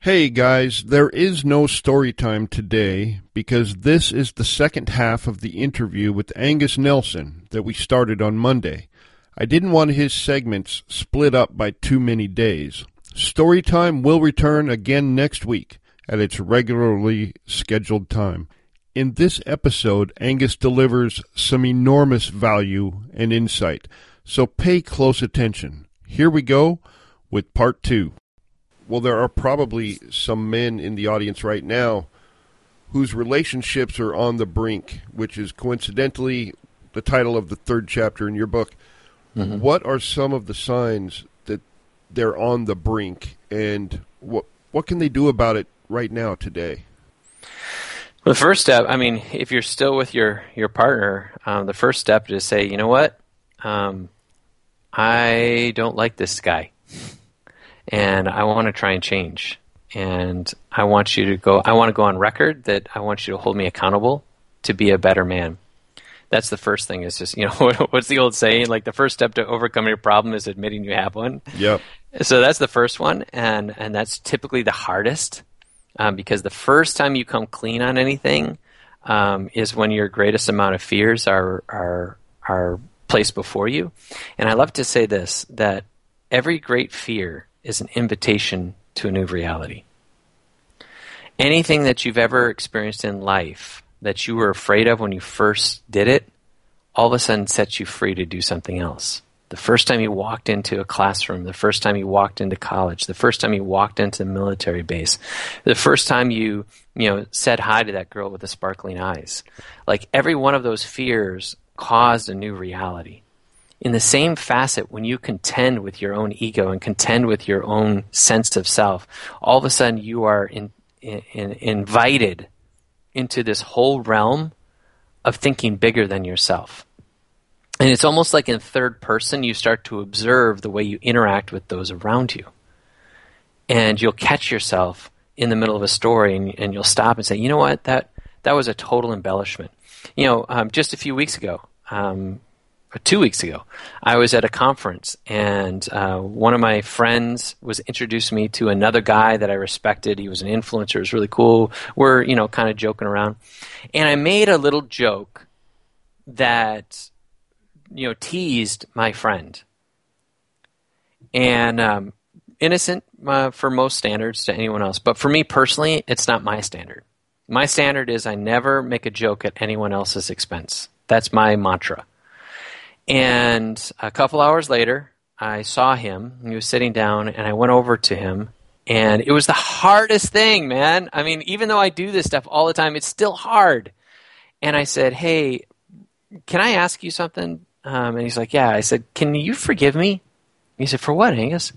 Hey guys, there is no story time today because this is the second half of the interview with Angus Nelson that we started on Monday. I didn't want his segments split up by too many days. Story time will return again next week at its regularly scheduled time. In this episode, Angus delivers some enormous value and insight, so pay close attention. Here we go with part two. Well, there are probably some men in the audience right now whose relationships are on the brink, which is coincidentally the title of the third chapter in your book. Mm-hmm. What are some of the signs that they're on the brink, and what can they do about it right now today? Well, the first step, I mean, if you're still with your partner, the first step is to say, you know what, I don't like this guy. And I want to try and change. And I want to go on record that I want you to hold me accountable to be a better man. That's the first thing, is just, you know, what's the old saying? Like, the first step to overcoming your problem is admitting you have one. Yep. So that's the first one. And that's typically the hardest, because the first time you come clean on anything is when your greatest amount of fears are placed before you. And I love to say this, that every great fear is an invitation to a new reality. Anything that you've ever experienced in life that you were afraid of when you first did it, all of a sudden sets you free to do something else. The first time you walked into a classroom, the first time you walked into college, the first time you walked into the military base, the first time you said hi to that girl with the sparkling eyes. Like, every one of those fears caused a new reality. In the same facet, when you contend with your own ego and contend with your own sense of self, all of a sudden you are invited into this whole realm of thinking bigger than yourself. And it's almost like in third person, you start to observe the way you interact with those around you. And you'll catch yourself in the middle of a story, and you'll stop and say, you know what, that was a total embellishment. You know, just a few weeks ago, 2 weeks ago, I was at a conference, and one of my friends was introduced me to another guy that I respected. He was an influencer. It was really cool. We're, you know, kind of joking around. And I made a little joke that, you know, teased my friend. And innocent for most standards to anyone else. But for me personally, it's not my standard. My standard is I never make a joke at anyone else's expense. That's my mantra. And a couple hours later, I saw him. He was sitting down, and I went over to him. And it was the hardest thing, man. I mean, even though I do this stuff all the time, it's still hard. And I said, hey, can I ask you something? And he's like, yeah. I said, can you forgive me? He said, for what, Angus?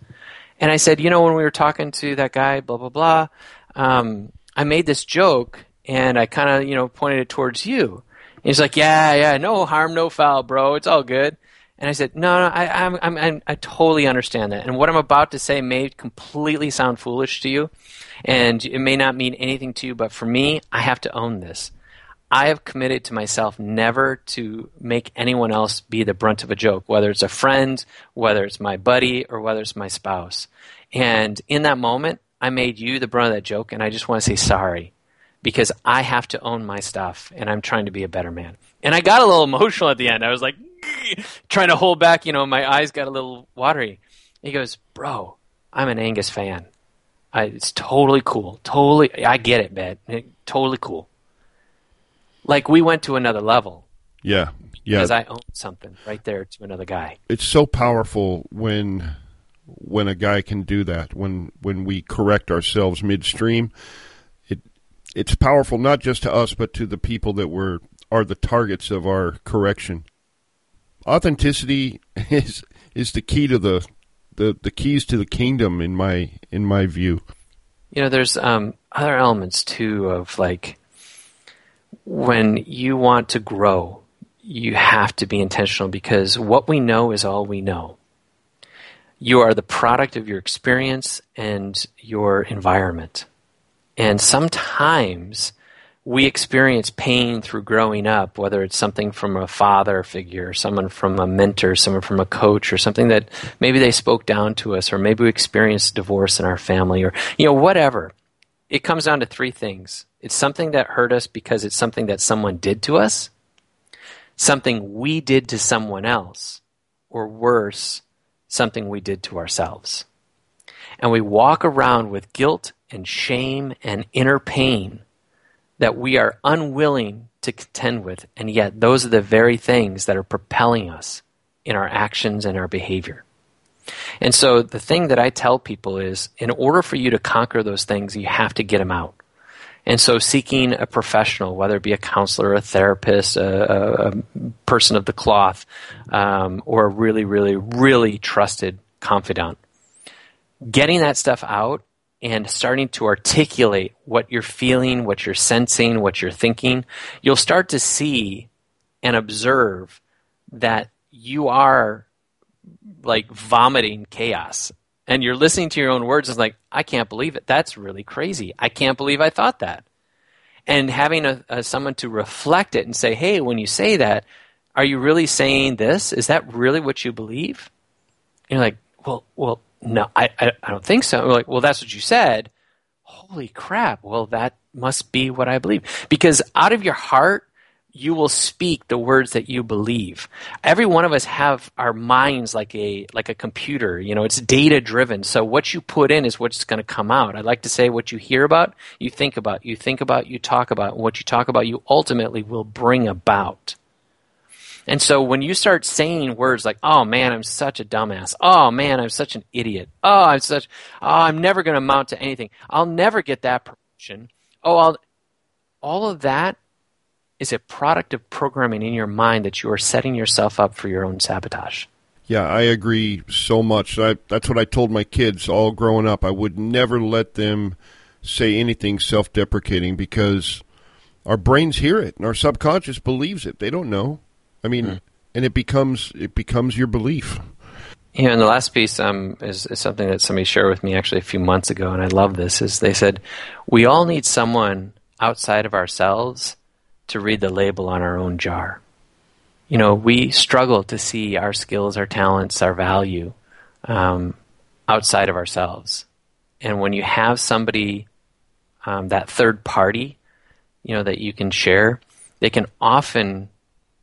And I said, you know, when we were talking to that guy, blah, blah, blah, I made this joke, and I kind of, you know, pointed it towards you. He's like, yeah, no harm, no foul, bro. It's all good. And I said, no, I totally understand that. And what I'm about to say may completely sound foolish to you, and it may not mean anything to you, but for me, I have to own this. I have committed to myself never to make anyone else be the brunt of a joke, whether it's a friend, whether it's my buddy, or whether it's my spouse. And in that moment, I made you the brunt of that joke, and I just want to say sorry. Because I have to own my stuff, and I'm trying to be a better man. And I got a little emotional at the end. I was like, trying to hold back. You know, my eyes got a little watery. He goes, bro, I'm an Angus fan. It's totally cool. Totally, I get it, man. Totally cool. Like, we went to another level. Yeah. Yeah. Because I owned something right there to another guy. It's so powerful when a guy can do that, when we correct ourselves midstream. It's powerful not just to us, but to the people that are the targets of our correction. Authenticity is the key to the keys to the kingdom in my view. You know, there's other elements too of like when you want to grow, you have to be intentional because what we know is all we know. You are the product of your experience and your environment. And sometimes we experience pain through growing up, whether it's something from a father figure, someone from a mentor, someone from a coach, or something that maybe they spoke down to us, or maybe we experienced divorce in our family, or whatever. It comes down to three things. It's something that hurt us because it's something that someone did to us, something we did to someone else, or worse, something we did to ourselves. And we walk around with guilt and shame and inner pain that we are unwilling to contend with, and yet those are the very things that are propelling us in our actions and our behavior. And so the thing that I tell people is, in order for you to conquer those things, you have to get them out. And so seeking a professional, whether it be a counselor, a therapist, a person of the cloth, or a really, really, really trusted confidant, getting that stuff out and starting to articulate what you're feeling, what you're sensing, what you're thinking, you'll start to see and observe that you are like vomiting chaos. And you're listening to your own words and it's like, I can't believe it. That's really crazy. I can't believe I thought that. And having someone to reflect it and say, hey, when you say that, are you really saying this? Is that really what you believe? And you're like, well, no, I don't think so. We're like, well, that's what you said. Holy crap. Well, that must be what I believe. Because out of your heart, you will speak the words that you believe. Every one of us have our minds like a computer. It's data-driven. So what you put in is what's going to come out. I'd like to say what you hear about, you think about, you talk about, and what you talk about, you ultimately will bring about. And so when you start saying words like, oh man, I'm such a dumbass. Oh man, I'm such an idiot. Oh, I'm never going to amount to anything. I'll never get that promotion. All of that is a product of programming in your mind that you are setting yourself up for your own sabotage. Yeah, I agree so much. That's what I told my kids all growing up. I would never let them say anything self-deprecating because our brains hear it and our subconscious believes it. They don't know. And it becomes your belief. And the last piece is something that somebody shared with me actually a few months ago, and I love this, is they said, we all need someone outside of ourselves to read the label on our own jar. We struggle to see our skills, our talents, our value outside of ourselves. And when you have somebody, that third party, that you can share, they can often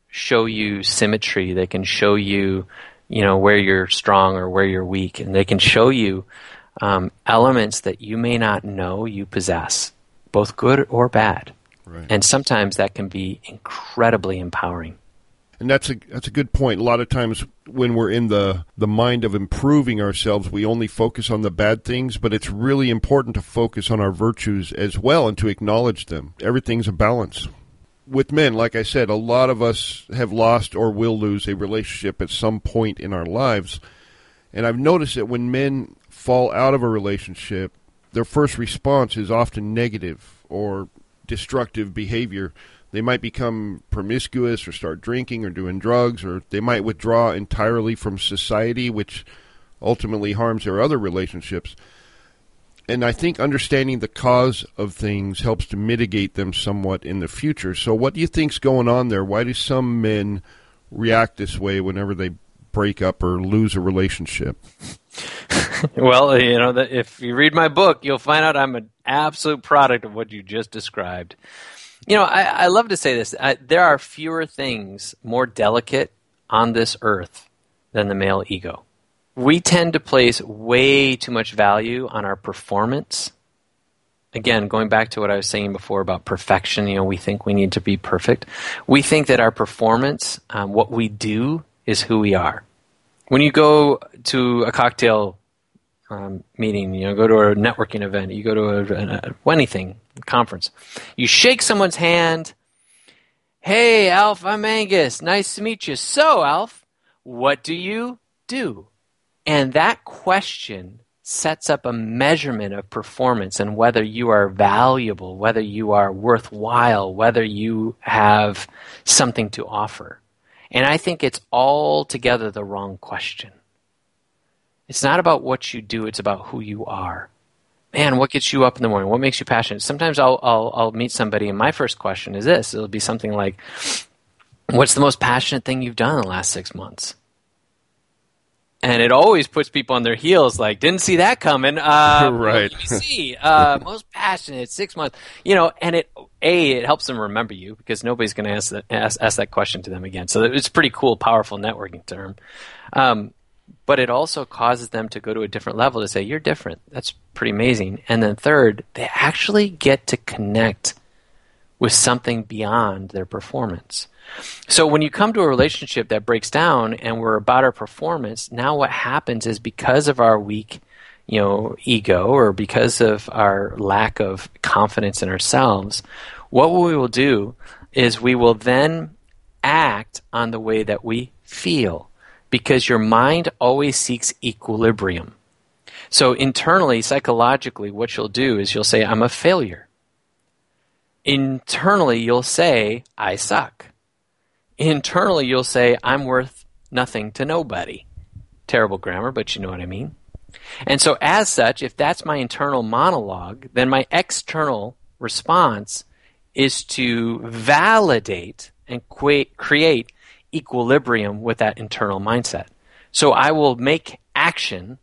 show you symmetry. They can show you, where you're strong or where you're weak, and they can show you elements that you may not know you possess, both good or bad. Right. And sometimes that can be incredibly empowering. And that's a good point. A lot of times when we're in the mind of improving ourselves, we only focus on the bad things, but it's really important to focus on our virtues as well and to acknowledge them. Everything's a balance. With men, like I said, a lot of us have lost or will lose a relationship at some point in our lives. And I've noticed that when men fall out of a relationship, their first response is often negative or destructive behavior. They might become promiscuous or start drinking or doing drugs, or they might withdraw entirely from society, which ultimately harms their other relationships. And I think understanding the cause of things helps to mitigate them somewhat in the future. So what do you think's going on there? Why do some men react this way whenever they break up or lose a relationship? Well, if you read my book, you'll find out I'm an absolute product of what you just described. I love to say this. There are fewer things more delicate on this earth than the male ego. We tend to place way too much value on our performance. Again, going back to what I was saying before about perfection, we think we need to be perfect. We think that our performance, what we do, is who we are. When you go to a cocktail meeting, go to a networking event, you go to anything, conference, you shake someone's hand. Hey, Alf, I'm Angus. Nice to meet you. So, Alf, what do you do? And that question sets up a measurement of performance and whether you are valuable, whether you are worthwhile, whether you have something to offer. And I think it's altogether the wrong question. It's not about what you do, it's about who you are. Man, what gets you up in the morning? What makes you passionate? Sometimes I'll meet somebody and my first question is this. It'll be something like, what's the most passionate thing you've done in the last 6 months? And it always puts people on their heels like, didn't see that coming. Right. What did you see? Most passionate, 6 months. You know, and it helps them remember you because nobody's going to ask that question to them again. So it's a pretty cool, powerful networking term. But it also causes them to go to a different level to say, you're different. That's pretty amazing. And then third, they actually get to connect with something beyond their performance. So when you come to a relationship that breaks down and we're about our performance, now what happens is because of our weak, ego or because of our lack of confidence in ourselves, what we will do is we will then act on the way that we feel. Because your mind always seeks equilibrium. So internally, psychologically, what you'll do is you'll say, I'm a failure. Internally, you'll say, I suck. Internally, you'll say, I'm worth nothing to nobody. Terrible grammar, but you know what I mean. And so as such, if that's my internal monologue, then my external response is to validate and create equilibrium with that internal mindset. So I will make action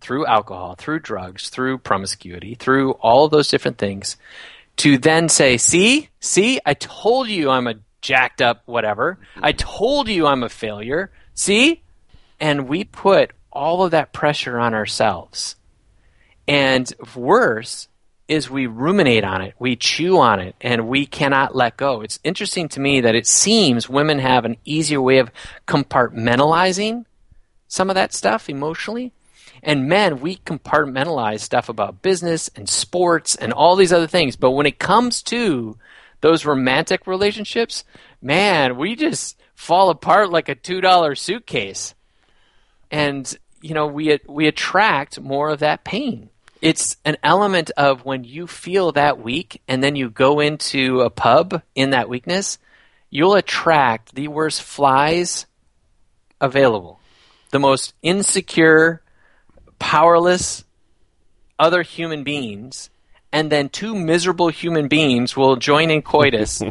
through alcohol, through drugs, through promiscuity, through all of those different things to then say, see, I told you I'm a jacked up whatever. I told you I'm a failure. See? And we put all of that pressure on ourselves. And worse is we ruminate on it, we chew on it, and we cannot let go. It's interesting to me that it seems women have an easier way of compartmentalizing some of that stuff emotionally. And men, we compartmentalize stuff about business and sports and all these other things. But when it comes to those romantic relationships, man, we just fall apart like a $2 suitcase. And, we attract more of that pain. It's an element of when you feel that weak and then you go into a pub in that weakness, you'll attract the worst flies available, the most insecure, powerless other human beings, and then two miserable human beings will join in coitus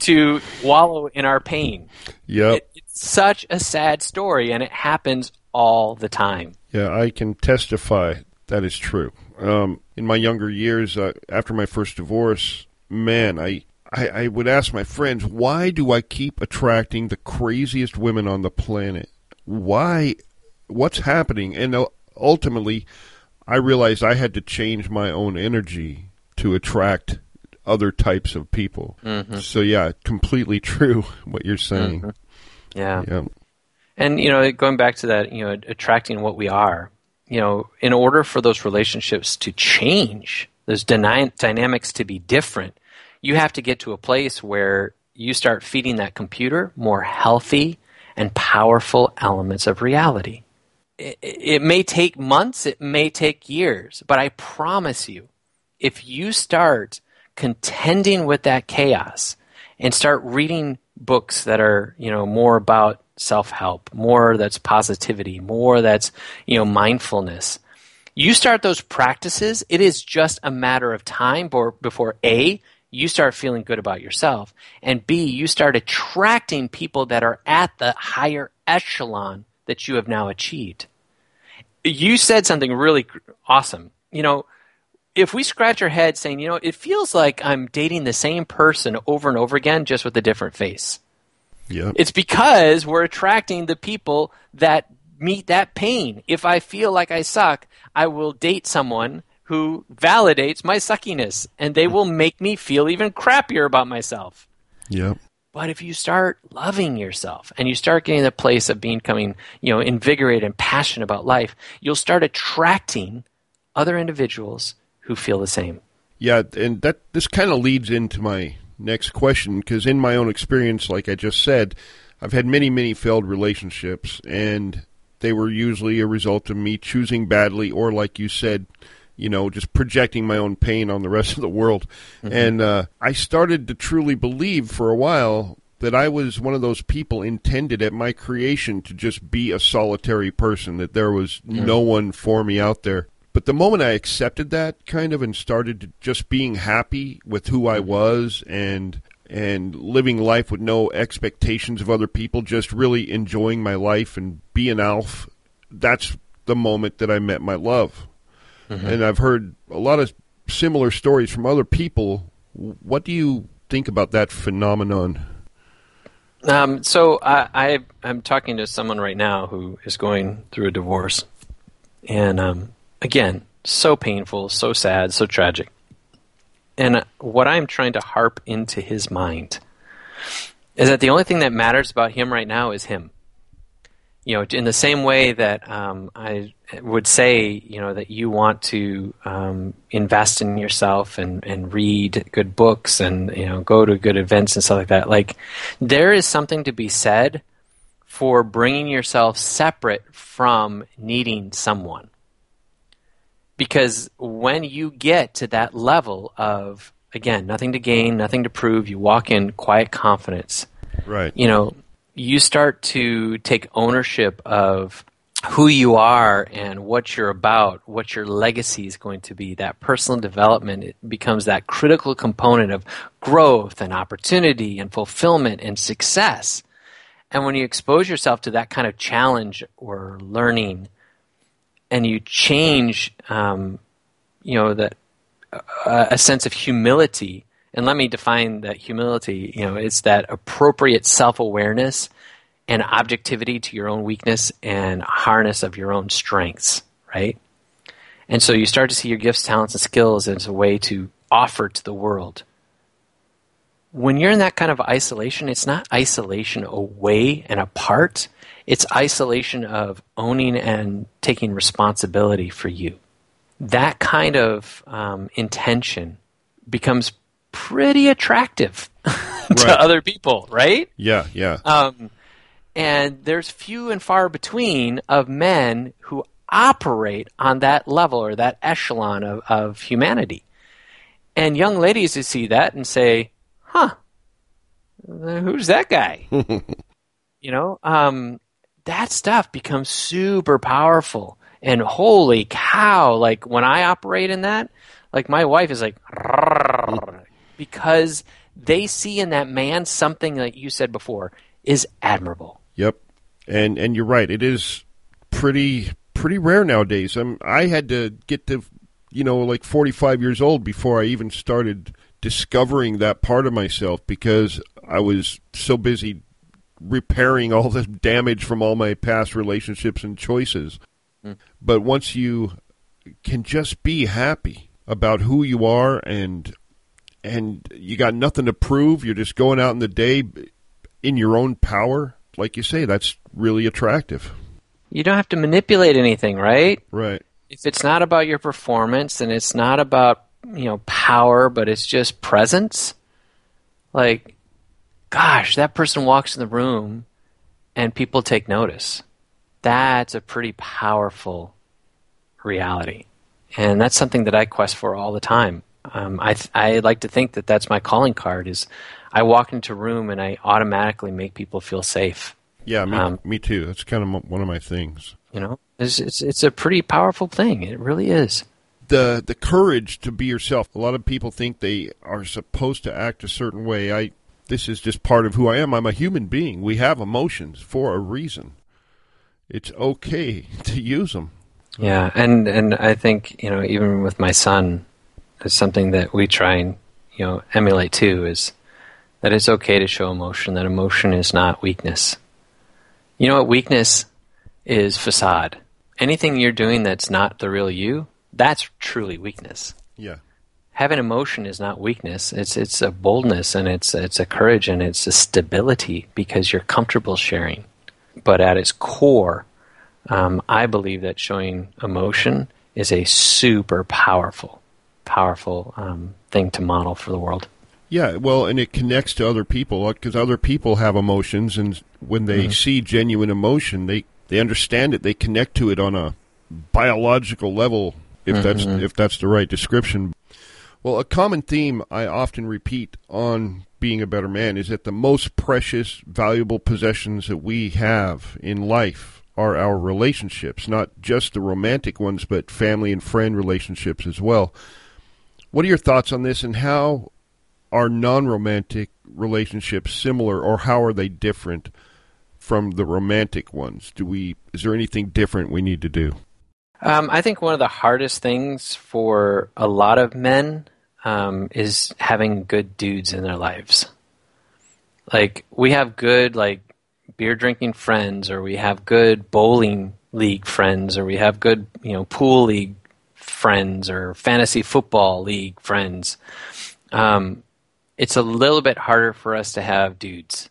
to wallow in our pain. Yep. It's such a sad story, and it happens all the time. Yeah, I can testify. That is true. In my younger years, after my first divorce, man, I would ask my friends, why do I keep attracting the craziest women on the planet? Why? What's happening? And ultimately, I realized I had to change my own energy to attract other types of people. Mm-hmm. So, yeah, completely true what you're saying. Mm-hmm. Yeah. And, going back to that, attracting what we are. In order for those relationships to change, those dynamics to be different, you have to get to a place where you start feeding that computer more healthy and powerful elements of reality. It may take months, it may take years, but I promise you, if you start contending with that chaos and start reading books that are, more about self-help, more that's positivity, more that's, mindfulness. You start those practices, it is just a matter of time before A, you start feeling good about yourself, and B, you start attracting people that are at the higher echelon that you have now achieved. You said something really awesome. If we scratch our head saying, it feels like I'm dating the same person over and over again, just with a different face. Yep. It's because we're attracting the people that meet that pain. If I feel like I suck, I will date someone who validates my suckiness, and they will make me feel even crappier about myself. Yep. But if you start loving yourself and you start getting the place of becoming, invigorated and passionate about life, you'll start attracting other individuals who feel the same. Yeah, and this kind of leads into my next question, because in my own experience, like I just said, I've had many, many failed relationships, and they were usually a result of me choosing badly, or like you said, you know, just projecting my own pain on the rest of the world. Mm-hmm. And I started to truly believe for a while that I was one of those people intended at my creation to just be a solitary person, that there was no one for me out there. But the moment I accepted that kind of and started just being happy with who I was and living life with no expectations of other people, just really enjoying my life and being Alf, that's the moment that I met my love. Mm-hmm. And I've heard a lot of similar stories from other people. What do you think about that phenomenon? So I'm talking to someone right now who is going through a divorce. And again, so painful, so sad, so tragic. And what I'm trying to harp into his mind is that the only thing that matters about him right now is him. You know, in the same way that I would say, you know, that you want to invest in yourself and read good books and, you know, go to good events and stuff like that. Like, there is something to be said for bringing yourself separate from needing someone. Because when you get to that level of, again, nothing to gain, nothing to prove, you walk in quiet confidence. Right. You know, you start to take ownership of who you are and what you're about, what your legacy is going to be. That personal development, it becomes that critical component of growth and opportunity and fulfillment and success. And when you expose yourself to that kind of challenge or learning, and you change, you know, that a sense of humility. And let me define that humility. You know, it's that appropriate self-awareness and objectivity to your own weakness and harness of your own strengths, right? And so you start to see your gifts, talents, and skills as a way to offer to the world. When you're in that kind of isolation, it's not isolation away and apart. It's isolation of owning and taking responsibility for you. That kind of intention becomes pretty attractive to other people, right? Yeah, yeah. And there's few and far between of men who operate on that level or that echelon of humanity. And young ladies who see that and say, huh, who's that guy? You know, that stuff becomes super powerful. And holy cow, like when I operate in that, like my wife is like, because they see in that man something like you said before is admirable. Yep. And you're right. It is pretty rare nowadays. I had to get to, you know, like 45 years old before I even started discovering that part of myself, because I was so busy repairing all the damage from all my past relationships and choices. Mm. But once you can just be happy about who you are and you got nothing to prove, you're just going out in the day in your own power, like you say, that's really attractive. You don't have to manipulate anything, right? Right. If it's not about your performance and it's not about, you know, power, but it's just presence, like, gosh, that person walks in the room and people take notice. That's a pretty powerful reality. And that's something that I quest for all the time. I like to think that that's my calling card, is I walk into a room and I automatically make people feel safe. Yeah, me too. That's kind of one of my things. You know, it's a pretty powerful thing. It really is. The courage to be yourself. A lot of people think they are supposed to act a certain way. This is just part of who I am. I'm a human being. We have emotions for a reason. It's okay to use them. Yeah, and I think, you know, even with my son, it's something that we try and, you know, emulate too, is that it's okay to show emotion, that emotion is not weakness. You know what? Weakness is facade. Anything you're doing that's not the real you, that's truly weakness. Yeah. Having emotion is not weakness. It's a boldness, and it's a courage, and it's a stability, because you're comfortable sharing. But at its core, I believe that showing emotion is a super powerful thing to model for the world. Yeah, well, and it connects to other people, because other people have emotions, and when they see genuine emotion, they They understand it. They connect to it on a biological level, if that's the right description. Well, a common theme I often repeat on Being a Better Man is that the most precious, valuable possessions that we have in life are our relationships, not just the romantic ones, but family and friend relationships as well. What are your thoughts on this, and how are non-romantic relationships similar, or how are they different from the romantic ones? Is there anything different we need to do? I think one of the hardest things for a lot of men is having good dudes in their lives. Like, we have good beer drinking friends, or we have good bowling league friends, or we have good pool league friends, or fantasy football league friends. It's a little bit harder for us to have dudes.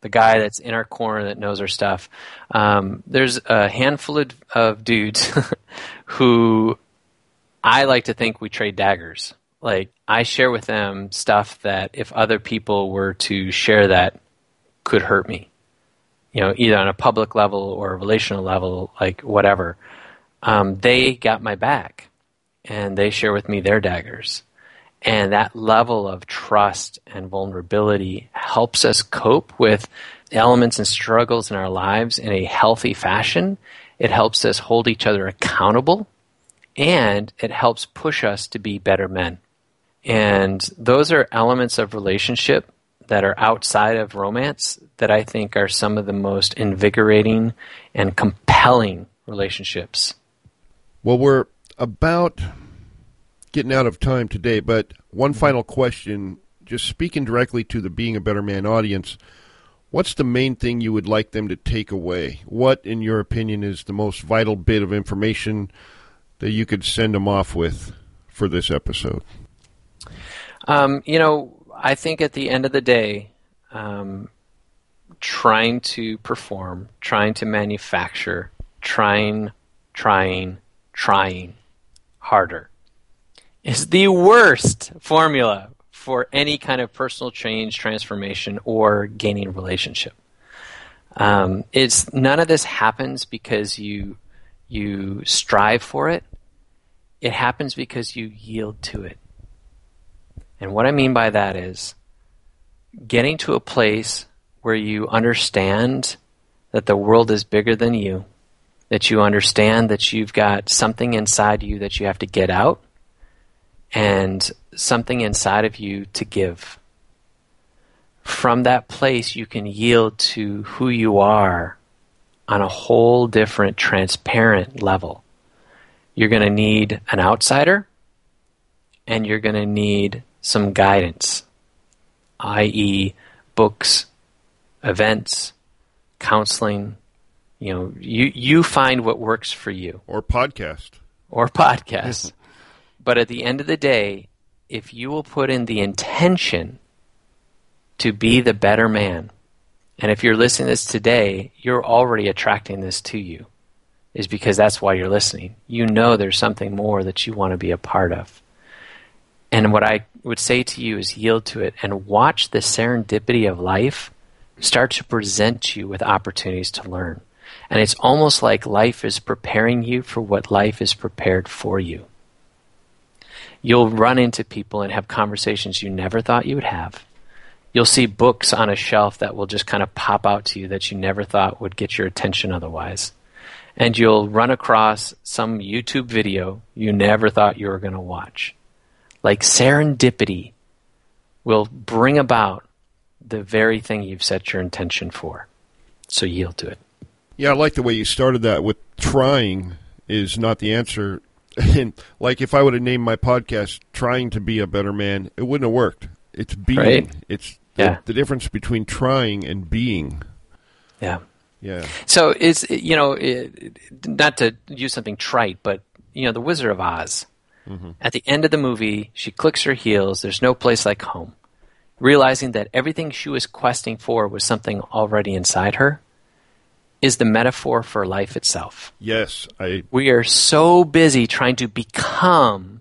The guy that's in our corner that knows our stuff. There's a handful of dudes who I like to think we trade daggers. Like, I share with them stuff that if other people were to share that, could hurt me. Either on a public level or a relational level, whatever. They got my back, and they share with me their daggers. And that level of trust and vulnerability helps us cope with elements and struggles in our lives in a healthy fashion. It helps us hold each other accountable, and it helps push us to be better men. And those are elements of relationship that are outside of romance that I think are some of the most invigorating and compelling relationships. Well, we're about getting out of time today, but one final question, just speaking directly to the Being a Better Man audience, what's the main thing you would like them to take away? What, in your opinion, is the most vital bit of information that you could send them off with for this episode? I think at the end of the day, trying to perform, trying to manufacture, trying harder is the worst formula for any kind of personal change, transformation, or gaining relationship. It's none of this happens because you strive for it. It happens because you yield to it. And what I mean by that is getting to a place where you understand that the world is bigger than you, that you understand that you've got something inside you that you have to get out, and something inside of you to give. From that place, you can yield to who you are on a whole different, transparent level. You're going to need an outsider, and you're going to need some guidance, i.e. books, events, counseling. You find what works for you. Or podcasts. But at the end of the day, if you will put in the intention to be the better man, and if you're listening to this today, you're already attracting this to you, is because that's why you're listening. You know there's something more that you want to be a part of. And what I would say to you is yield to it and watch the serendipity of life start to present you with opportunities to learn. And it's almost like life is preparing you for what life is prepared for you. You'll run into people and have conversations you never thought you would have. You'll see books on a shelf that will just kind of pop out to you that you never thought would get your attention otherwise. And you'll run across some YouTube video you never thought you were going to watch. Like, serendipity will bring about the very thing you've set your intention for. So yield to it. Yeah, I like the way you started that with trying is not the answer. And if I would have named my podcast Trying to Be a Better Man, it wouldn't have worked. It's being. Right? It's the difference between trying and being. Yeah. Yeah. So it's, not to use something trite, but, the Wizard of Oz. Mm-hmm. At the end of the movie, she clicks her heels. There's no place like home. Realizing that everything she was questing for was something already inside her is the metaphor for life itself. Yes. We are so busy trying to become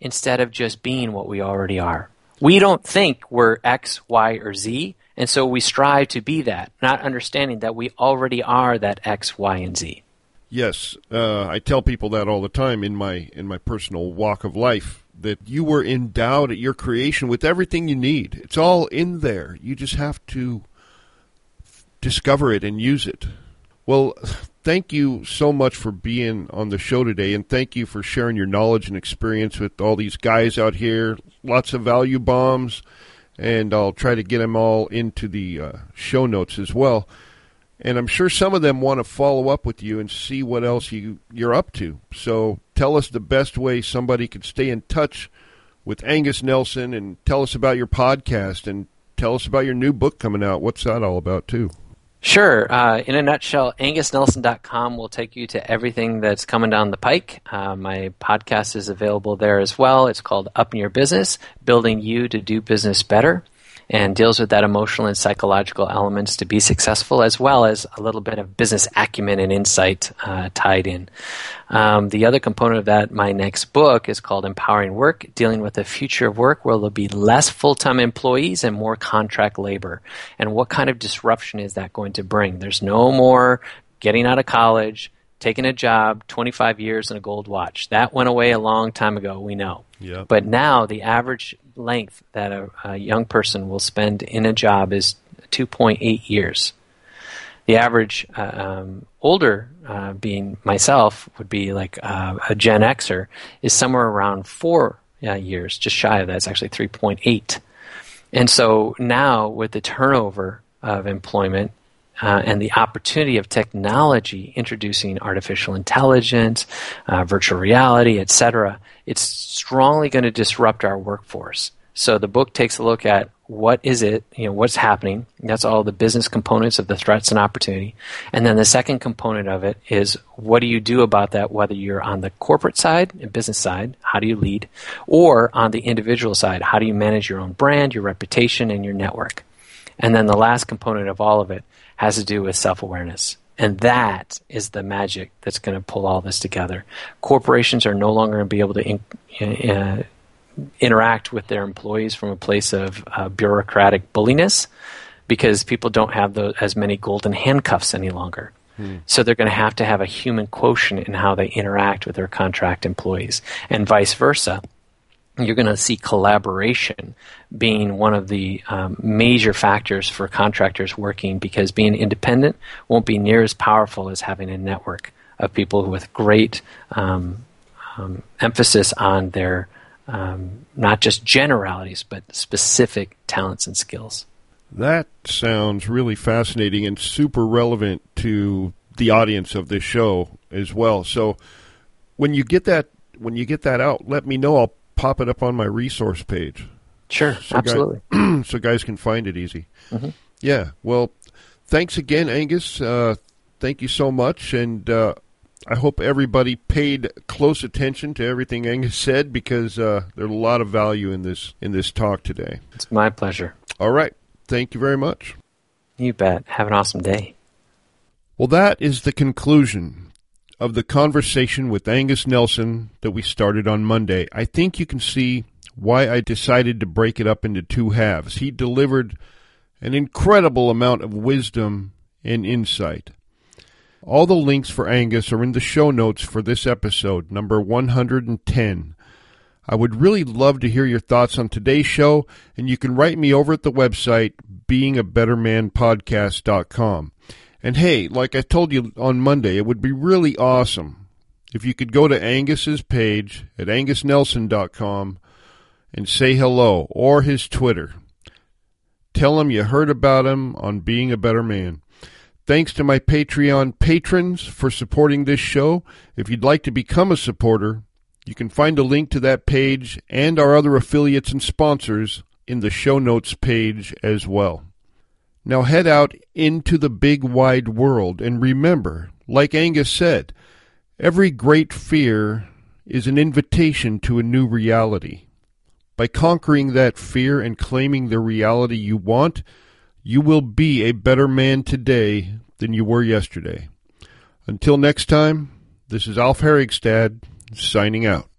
instead of just being what we already are. We don't think we're X, Y, or Z And so we strive to be that, not understanding that we already are that X, Y, and Z. Yes, I tell people that all the time in my personal walk of life, that you were endowed at your creation with everything you need. It's all in there. You just have to discover it and use it. Well, thank you so much for being on the show today, and thank you for sharing your knowledge and experience with all these guys out here. Lots of value bombs, and I'll try to get them all into the show notes as well. And I'm sure some of them want to follow up with you and see what else you're up to. So tell us the best way somebody could stay in touch with Angus Nelson, and tell us about your podcast, and tell us about your new book coming out. What's that all about, too? Sure. In a nutshell, angusnelson.com will take you to everything that's coming down the pike. My podcast is available there as well. It's called Upping Your Business, Building You to Do Business Better, and deals with that emotional and psychological elements to be successful, as well as a little bit of business acumen and insight tied in. The other component of that, my next book, is called Empowering Work, dealing with the future of work where there'll be less full-time employees and more contract labor. And what kind of disruption is that going to bring? There's no more getting out of college, taking a job, 25 years and a gold watch. That went away a long time ago, we know. Yep. But now the average length that a young person will spend in a job is 2.8 years. The average older, being myself, would be like a Gen Xer, is somewhere around 4 years, just shy of that. It's actually 3.8. And so now with the turnover of employment, and the opportunity of technology, introducing artificial intelligence, virtual reality, et cetera, it's strongly going to disrupt our workforce. So the book takes a look at what is it, what's happening. That's all the business components of the threats and opportunity. And then the second component of it is, what do you do about that, whether you're on the corporate side and business side, how do you lead, or on the individual side, how do you manage your own brand, your reputation, and your network? And then the last component of all of it has to do with self-awareness. And that is the magic that's going to pull all this together. Corporations are no longer going to be able to interact with their employees from a place of bureaucratic bulliness, because people don't have as many golden handcuffs any longer. So they're going to have a human quotient in how they interact with their contract employees, and vice versa. You're going to see collaboration being one of the major factors for contractors working, because being independent won't be near as powerful as having a network of people with great emphasis on their not just generalities, but specific talents and skills. That sounds really fascinating and super relevant to the audience of this show as well. So when you get that out, let me know. I'll pop it up on my resource page. Sure, so absolutely. So guys can find it easy. Mm-hmm. Yeah, well, thanks again, Angus. Thank you so much, and I hope everybody paid close attention to everything Angus said, because there's a lot of value in this talk today. It's my pleasure. All right, thank you very much. You bet. Have an awesome day. Well, that is the conclusion of the conversation with Angus Nelson that we started on Monday. I think you can see why I decided to break it up into two halves. He delivered an incredible amount of wisdom and insight. All the links for Angus are in the show notes for this episode, number 110. I would really love to hear your thoughts on today's show, and you can write me over at the website, beingabettermanpodcast.com. And hey, like I told you on Monday, it would be really awesome if you could go to Angus's page at angusnelson.com and say hello, or his Twitter. Tell him you heard about him on Being a Better Man. Thanks to my Patreon patrons for supporting this show. If you'd like to become a supporter, you can find a link to that page and our other affiliates and sponsors in the show notes page as well. Now head out into the big wide world, and remember, like Angus said, every great fear is an invitation to a new reality. By conquering that fear and claiming the reality you want, you will be a better man today than you were yesterday. Until next time, this is Alf Herigstad, signing out.